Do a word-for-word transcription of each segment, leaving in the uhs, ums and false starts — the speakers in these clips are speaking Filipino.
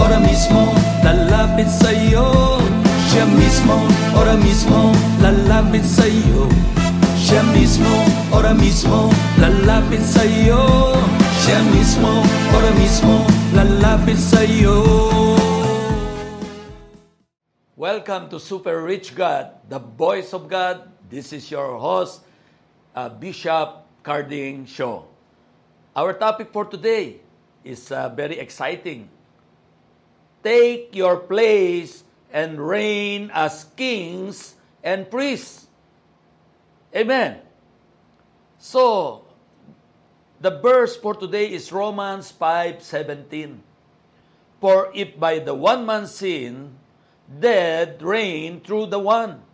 ora mismo lalapit sa'yo. Siya mismo, ora mismo lalapit sa'yo. Siya mismo, ora mismo lalapit sa'yo. Siya mismo, ora mismo lalapit sa'yo. Welcome to Super Rich God, the voice of God. This is your host, uh, Bishop Carding Show. Our topic for today is uh, very exciting. Take your place and reign as kings and priests. Amen. So, the verse for today is Romans five seventeen. For if by the one man's sin, death reigned through the one,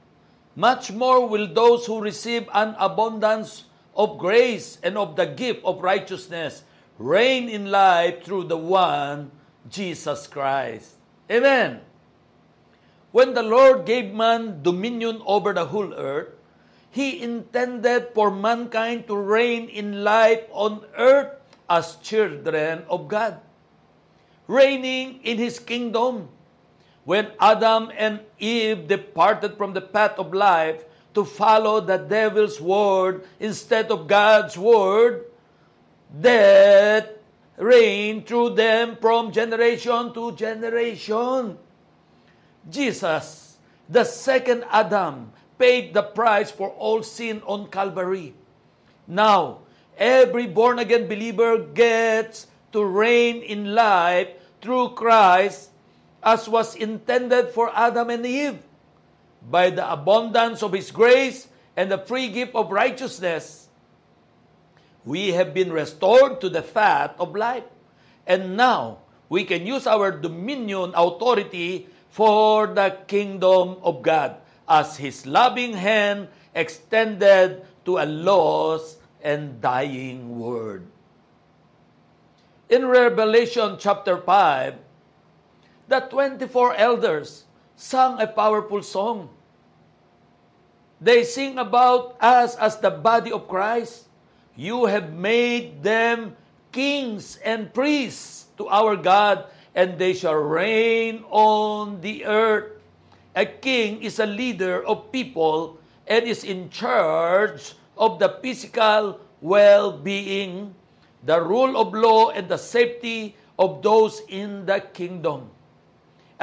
much more will those who receive an abundance of grace and of the gift of righteousness reign in life through the one, Jesus Christ. Amen. When the Lord gave man dominion over the whole earth, He intended for mankind to reign in life on earth as children of God, reigning in His kingdom. When Adam and Eve departed from the path of life to follow the devil's word instead of God's word, death reigned through them from generation to generation. Jesus, the second Adam, paid the price for all sin on Calvary. Now, every born-again believer gets to reign in life through Christ as was intended for Adam and Eve. By the abundance of His grace and the free gift of righteousness, we have been restored to the path of life. And now, we can use our dominion authority for the kingdom of God as His loving hand extended to a lost and dying world. In Revelation chapter five, the twenty-four elders sang a powerful song. They sing about us as the body of Christ. You have made them kings and priests to our God, and they shall reign on the earth. A king is a leader of people and is in charge of the physical well-being, the rule of law, and the safety of those in the kingdom.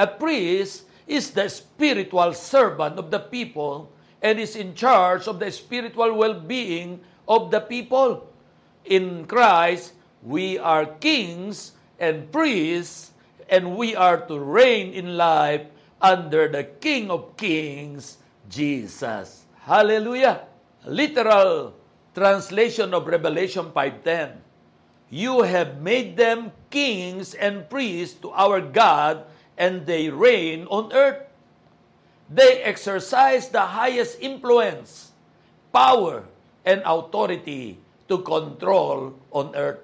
A priest is the spiritual servant of the people and is in charge of the spiritual well-being of the people. In Christ, we are kings and priests, and we are to reign in life under the King of Kings, Jesus. Hallelujah! Literal translation of Revelation five ten. You have made them kings and priests to our God, and they reign on earth. They exercise the highest influence, power, and authority to control on earth.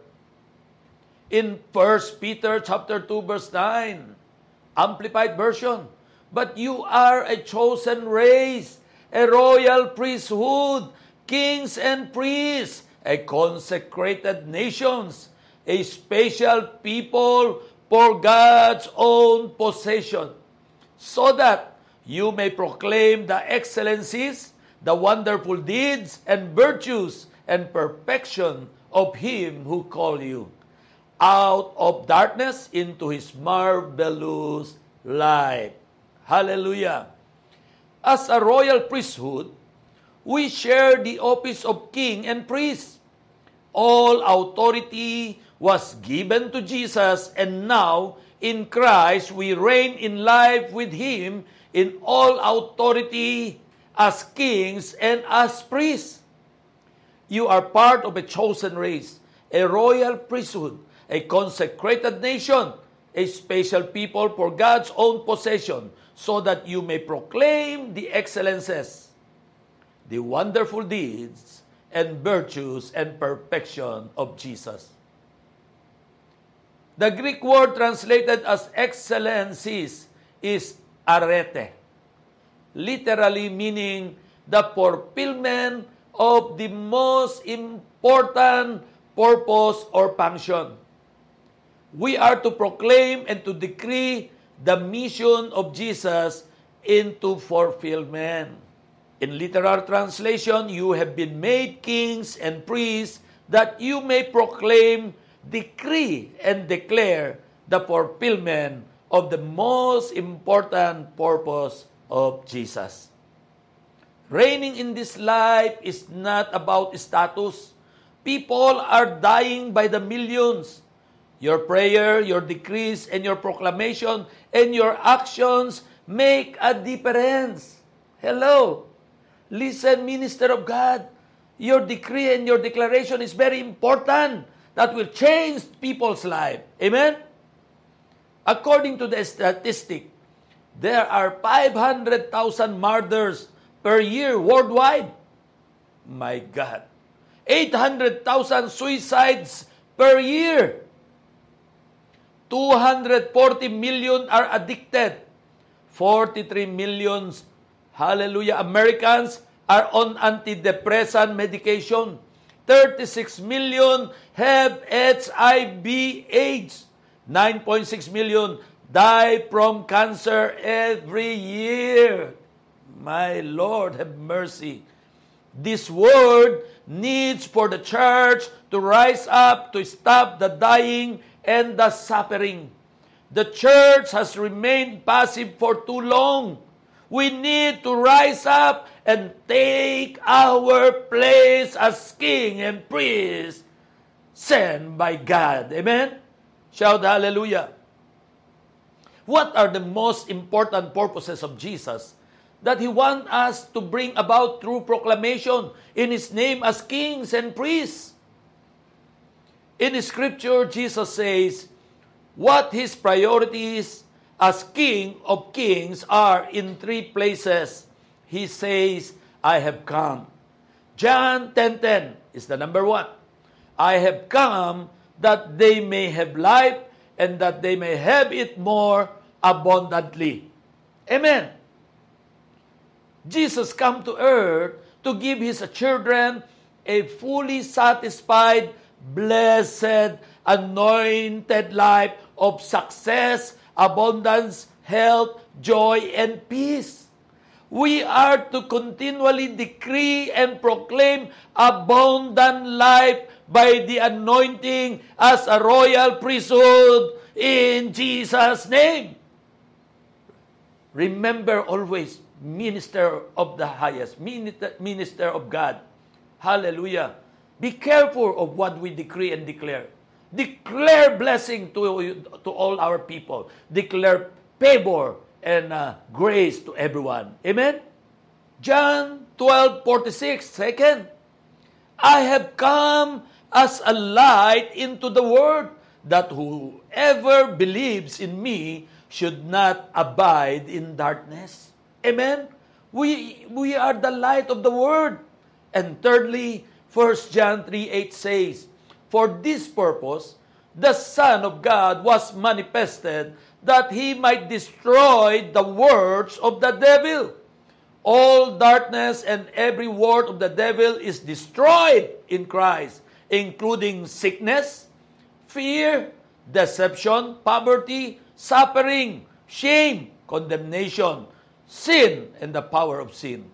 In First Peter chapter two verse nine, Amplified Version, but you are a chosen race, a royal priesthood, kings and priests, a consecrated nations, a special people for God's own possession, so that you may proclaim the excellencies, the wonderful deeds and virtues and perfection of Him who called you out of darkness into His marvelous light. Hallelujah! As a royal priesthood, we share the office of king and priest. All authority was given to Jesus, and now in Christ we reign in life with Him in all authority as kings and as priests. You are part of a chosen race, a royal priesthood, a consecrated nation, a special people for God's own possession, so that you may proclaim the excellences, the wonderful deeds, and virtues and perfection of Jesus. The Greek word translated as excellencies is arete, literally meaning the fulfillment of the most important purpose or function. we are to proclaim and to decree the mission of Jesus into fulfillment. In literal translation, you have been made kings and priests that you may proclaim, decree, and declare the fulfillment of the most important purpose of Jesus. Reigning in this life is not about status. People are dying by the millions. Your prayer, your decrees, and your proclamation, and your actions make a difference. Hello. Listen, minister of God. Your decree and your declaration is very important. That will change people's life. Amen? According to the statistic, there are five hundred thousand martyrs per year worldwide. My God. eight hundred thousand suicides per year. two hundred forty million are addicted. forty-three million, hallelujah, Americans are on antidepressant medication. thirty-six million have H I V AIDS. nine point six million die from cancer every year. My Lord, have mercy. This word needs for the church to rise up to stop the dying and the suffering. The church has remained passive for too long. We need to rise up and take our place as king and priest sent by God. Amen? Shout hallelujah. What are the most important purposes of Jesus that He wants us to bring about through proclamation in His name as kings and priests? In Scripture, Jesus says what His priorities as King of Kings are in three places. He says, I have come. John ten ten is the number one. I have come that they may have life and that they may have it more abundantly. Amen. Jesus came to earth to give His children a fully satisfied, blessed, anointed life of success, abundance, health, joy, and peace. We are to continually decree and proclaim abundant life by the anointing as a royal priesthood in Jesus' name. Remember always, minister of the highest, minister of God. Hallelujah. Be careful of what we decree and declare. Declare blessing to, to all our people. Declare favor and uh, grace to everyone. Amen? John twelve forty-six, second. I have come as a light into the world that whoever believes in me should not abide in darkness. Amen? We, we are the light of the world. And thirdly, First John three eight says, for this purpose, the Son of God was manifested that He might destroy the works of the devil. All darkness and every word of the devil is destroyed in Christ, including sickness, fear, deception, poverty, suffering, shame, condemnation, sin, and the power of sin.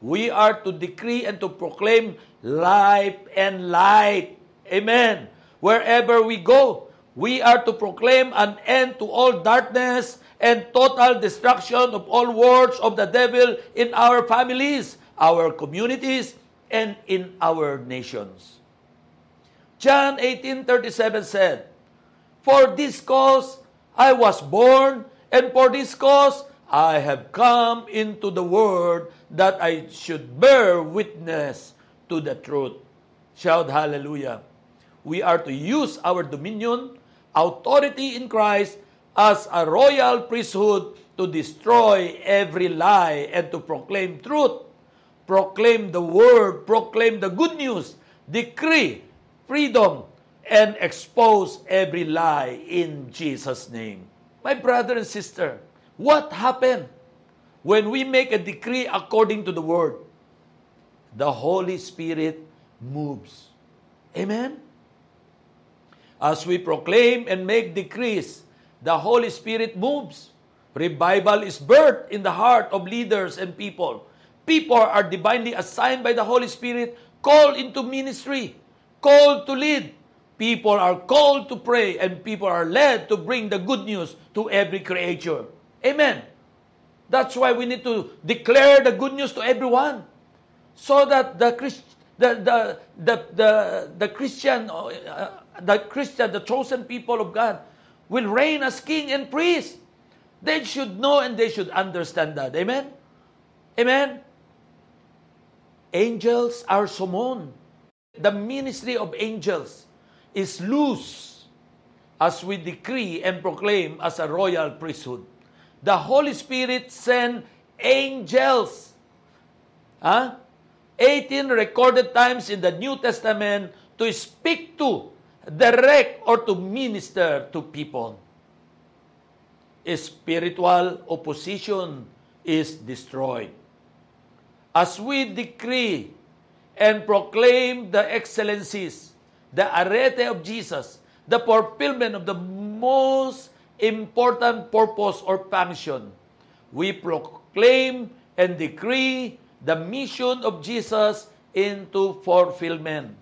We are to decree and to proclaim life and light. Amen. Wherever we go, we are to proclaim an end to all darkness and total destruction of all works of the devil in our families, our communities, and in our nations. John eighteen thirty-seven said, for this cause I was born, and for this cause I have come into the world that I should bear witness to the truth. Shout hallelujah. We are to use our dominion, authority in Christ as a royal priesthood to destroy every lie and to proclaim truth. Proclaim the word, proclaim the good news, decree freedom, and expose every lie in Jesus' name. My brother and sister, what happened when we make a decree according to the Word? The Holy Spirit moves. Amen? As we proclaim and make decrees, the Holy Spirit moves. Revival is birthed in the heart of leaders and people. People are divinely assigned by the Holy Spirit, called into ministry, called to lead. People are called to pray, and people are led to bring the good news to every creature. Amen. That's why we need to declare the good news to everyone, so that the Christ, the, the the the the Christian, uh, the Christian, the chosen people of God, will reign as king and priest. They should know and they should understand that. Amen? Amen? Angels are summoned. The ministry of angels is loose as we decree and proclaim as a royal priesthood. The Holy Spirit sent angels. Huh? eighteen recorded times in the New Testament to speak to, direct, or to minister to people. Spiritual opposition is destroyed. As we decree and proclaim the excellencies, the arete of Jesus, the fulfillment of the most important purpose or function, we proclaim and decree the mission of Jesus into fulfillment.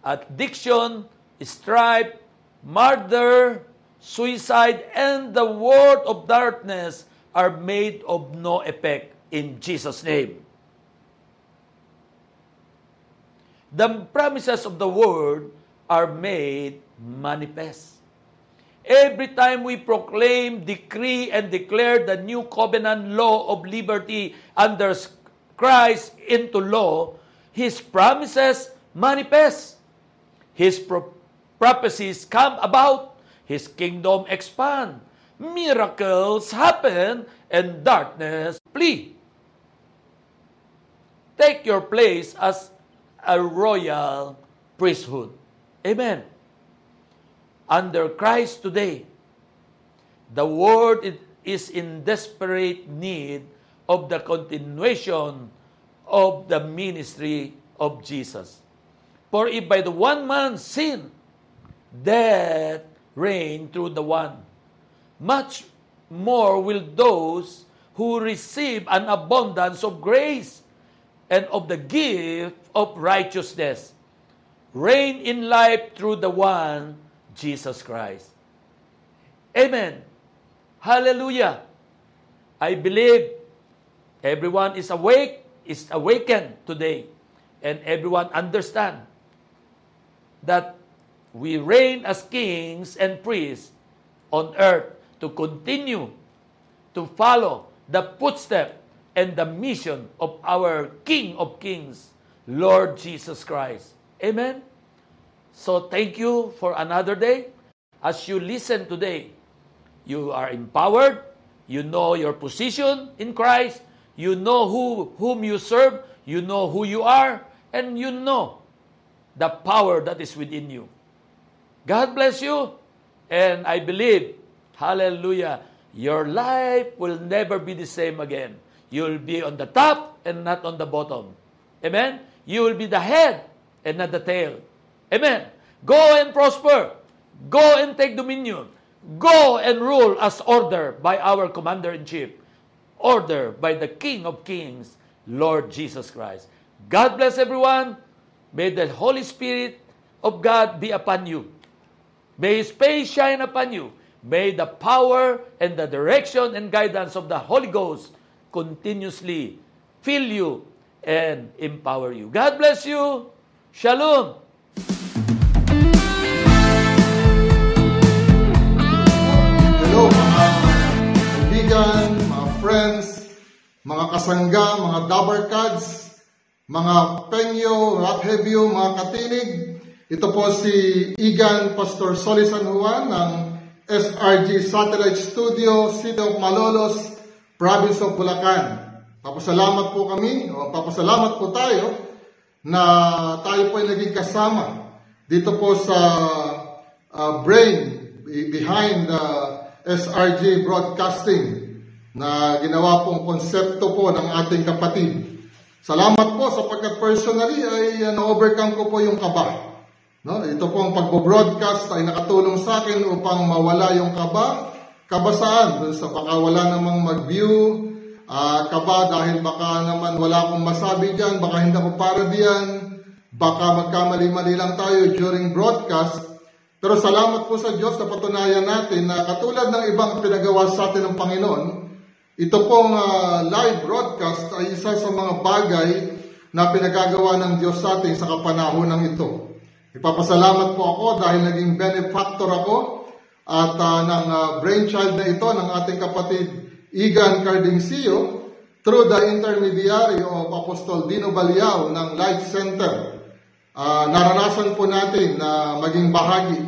Addiction, strife, murder, suicide, and the world of darkness are made of no effect in Jesus' name. The promises of the word are made manifest. Every time we proclaim, decree, and declare the new covenant law of liberty under Christ into law, His promises manifest. His pro- prophecies come about. His kingdom expand, miracles happen, and darkness flee. Take your place as a royal priesthood. Amen. Under Christ today, the world is in desperate need of the continuation of the ministry of Jesus. For if by the one man's sin, death reign through the one, much more will those who receive an abundance of grace and of the gift of righteousness reign in life through the one, Jesus Christ. Amen. Hallelujah. I believe everyone is awake, is awakened today, and everyone understand that we reign as kings and priests on earth to continue to follow the footsteps and the mission of our King of Kings, Lord Jesus Christ. Amen? So thank you for another day. As you listen today, you are empowered. You know your position in Christ. You know who, whom you serve. You know who you are. And you know the power that is within you. God bless you, and I believe, hallelujah, your life will never be the same again. You'll be on the top and not on the bottom. Amen? You will be the head and not the tail. Amen? Go and prosper. Go and take dominion. Go and rule as order by our Commander-in-Chief. Order by the King of Kings, Lord Jesus Christ. God bless everyone. May the Holy Spirit of God be upon you. May His face shine upon you. May the power and the direction and guidance of the Holy Ghost continuously fill you and empower you. God bless you. Shalom. Hello, mga kaibigan, mga friends, mga kasangga, mga dabarkads, mga penyo, rathebyo, mga katinig. Ito po si Igan Pastor Soli San Juan ng S R G Satellite Studio, City of Malolos, Province of Bulacan. Papasalamat po kami, o papasalamat po tayo na tayo po ay naging kasama dito po sa uh, brain behind the S R G Broadcasting na ginawa pong konsepto po ng ating kapatid. Salamat po sapagkat personally ay na-overcome ko po yung kaba. No, ito pong pagbo-broadcast ay nakatulong sa akin upang mawala yung kaba, kabasaan sa baka wala namang mag-view, uh, kaba dahil baka naman wala akong masabi diyan, baka hindi ako para diyan, baka magkamali-mali lang tayo during broadcast. Pero salamat po sa Diyos na patunayan natin na katulad ng ibang pinagawa sa atin ng Panginoon, ito pong uh, live broadcast ay isa sa mga bagay na pinagagawa ng Diyos sa atin sa kapanahonan ito. Ipapasalamat po ako dahil naging benefactor ako at uh, ng uh, brainchild na ito ng ating kapatid Igan Carding Show through the intermediary of Apostol Dino Baliao ng Light Center. Uh, naranasan po natin na maging bahagi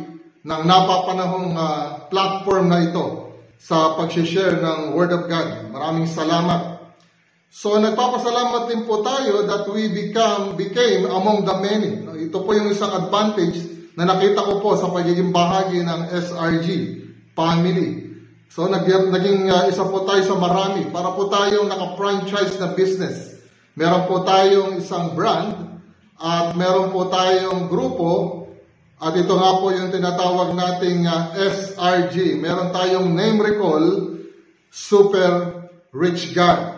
ng napapanahong uh, platform na ito sa pag-share ng Word of God. Maraming salamat. So nagpapasalamat din po tayo that we become became among the many. Ito po yung isang advantage na nakita ko po sa pagiging bahagi ng S R G family. So naging uh, isa po tayo sa marami para po tayong naka-franchise na business. Meron po tayong isang brand at meron po tayong grupo at ito nga po yung tinatawag nating uh, S R G. Meron tayong name recall, Super Rich God.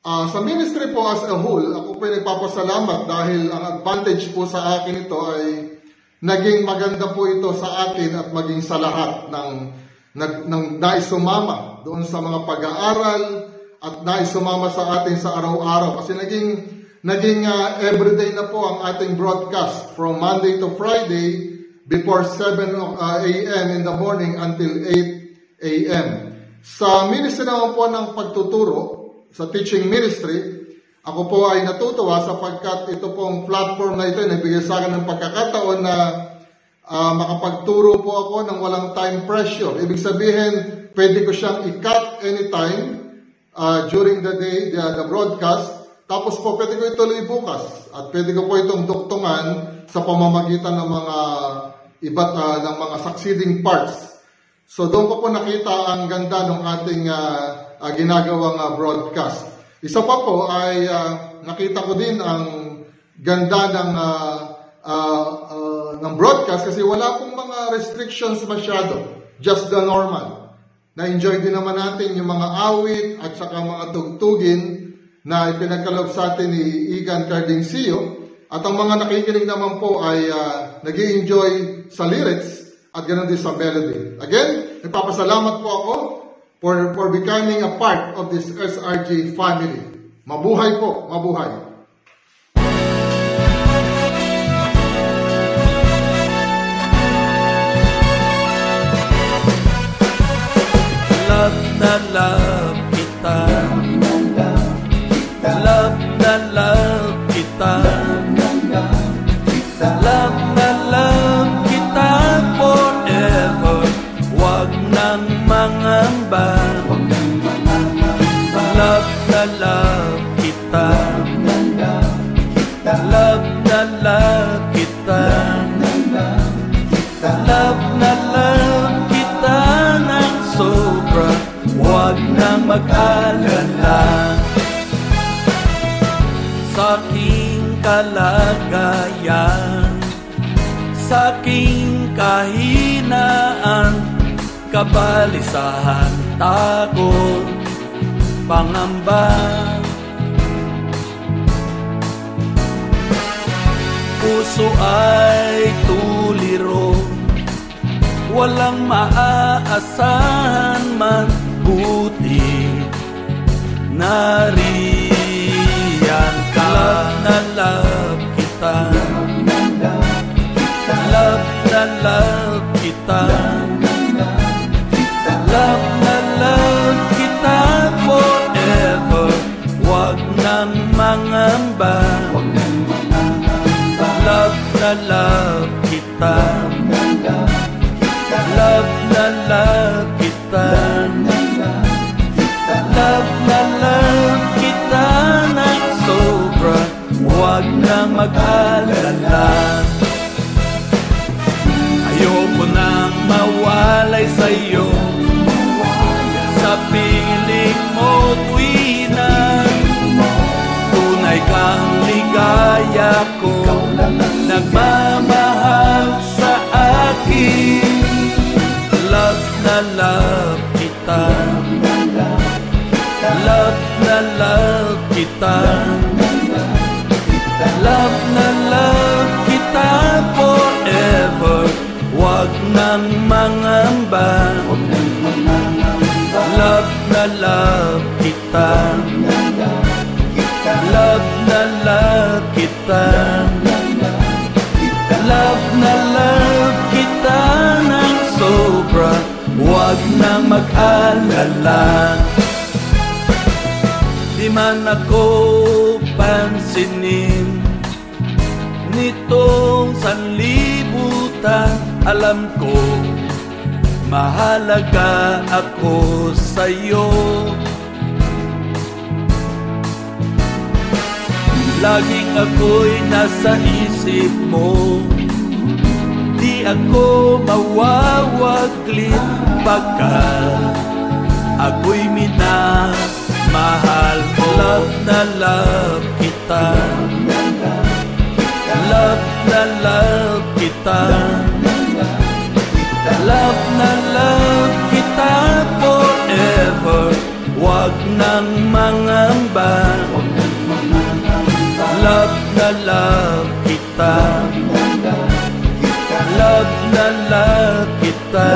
Uh, sa ministry po as a whole, ako po ay nagpapasalamat dahil ang advantage po sa akin ito ay naging maganda po ito sa akin at maging sa lahat ng, ng, ng naisumama doon sa mga pag-aaral at naisumama sa atin sa araw-araw. Kasi naging, naging uh, everyday na po ang ating broadcast from Monday to Friday before seven a m in the morning until eight a m Sa ministry naman po ng pagtuturo, sa teaching ministry, ako po ay natutuwa sapagkat ito pong platform na ito ay nagbigay sa akin ng pagkakataon na uh, makapagturo po ako ng walang time pressure. Ibig sabihin, pwede ko siyang i-cut anytime uh, during the day, the, the broadcast. Tapos po, pwede ko ituloy bukas. At pwede ko po itong duktungan sa pamamagitan ng mga iba't uh, ng mga succeeding parts. So doon ko po nakita ang ganda ng ating uh, Uh, ginagawang uh, broadcast. Isa pa po ay uh, nakita ko din ang ganda ng uh, uh, uh, ng broadcast kasi wala pong mga restrictions masyado. Just the normal. Na-enjoy din naman natin yung mga awit at saka mga tugtugin na ipinagkaloob sa atin ni Igan Carding Show. At ang mga nakikinig naman po ay uh, nag-i-enjoy sa lyrics at ganoon din sa melody. Again, nagpapasalamat po ako For, for becoming a part of this S R G family. Mabuhay po, mabuhay. Love na love kita. Love na love kita. Love na love kita forever. Wag nang mangamba. Love na love kita. Love na love kita. Love na love kita ng sobra. Wag nang mag-alala. Sa aking kalagayan, sa aking kahinaan, kabalisahan, takot, pangamba. Puso ay tuliro, walang maaasahan man, buti nariyan ka. Love na love kita. Love na love kita. Love na love kita forever. Wag nang mangamba. Love na love kita. Love na love kita. Love na love kita ng sobra. Wag nang mag-alala. Ayoko nang mawalay sa'yo. Sa piling mo tuwi na tunay kang ligaya ko, nagmamahal. kita, love na love kita, love na love kita ng sobra, huwag na mag-alala. Di man ako pansinin nitong sanlibutan, alam ko mahalaga ako sa'yo. Laging ako'y nasa isip mo, di ako mawawaglit pagkat ako'y minahal. Mahal, love na love kita, love na love kita, love na love kita forever. Huwag nang mangamba, love na love kita, love na love kita,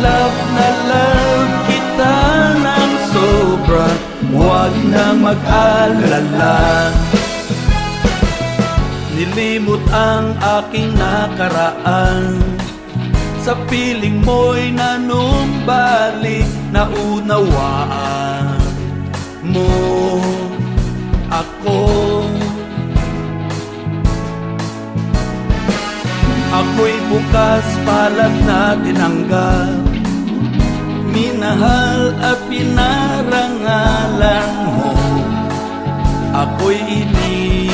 love na love kita ng sobra, huwag na mag-alala. Nilimot ang aking nakaraan, sa piling mo'y nanumbalik, naunawaan mo ako. Ako'y bukas palat na tinanggap, minahal at pinarangalan mo, ako'y inibig.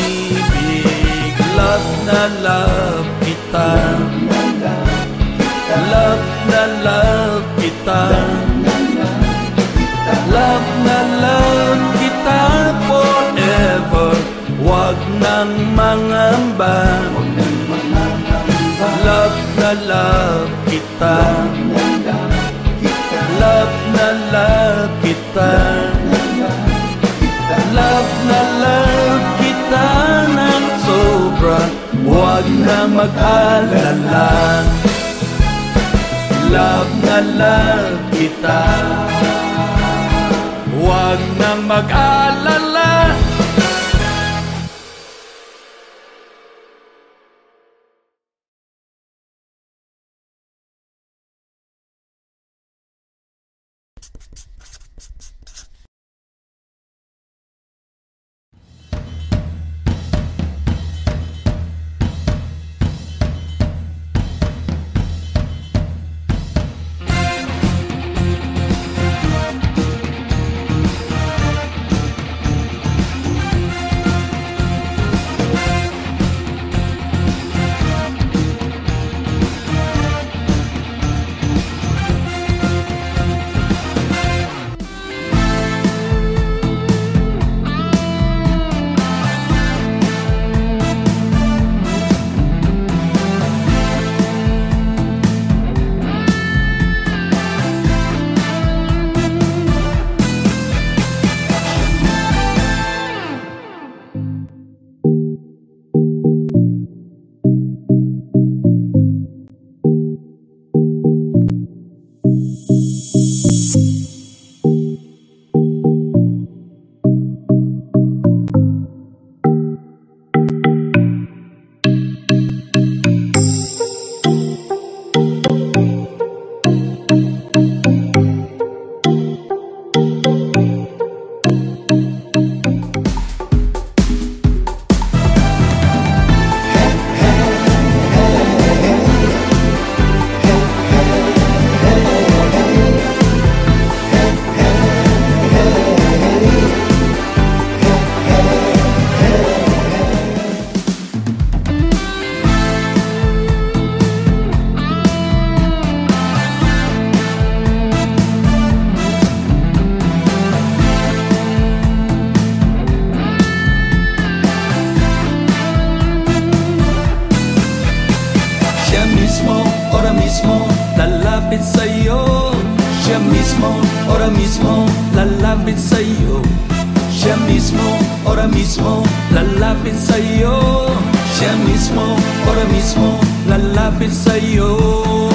Love na love kita, love na love kita, love na love kita forever. Huwag nang mangamba, love na love kita, love na love kita, love na love kita ng sobra, huwag na mag-alala. Love na love kita, huwag na mag-alala. Siya mismo, ora mismo, lalapit sa'yo.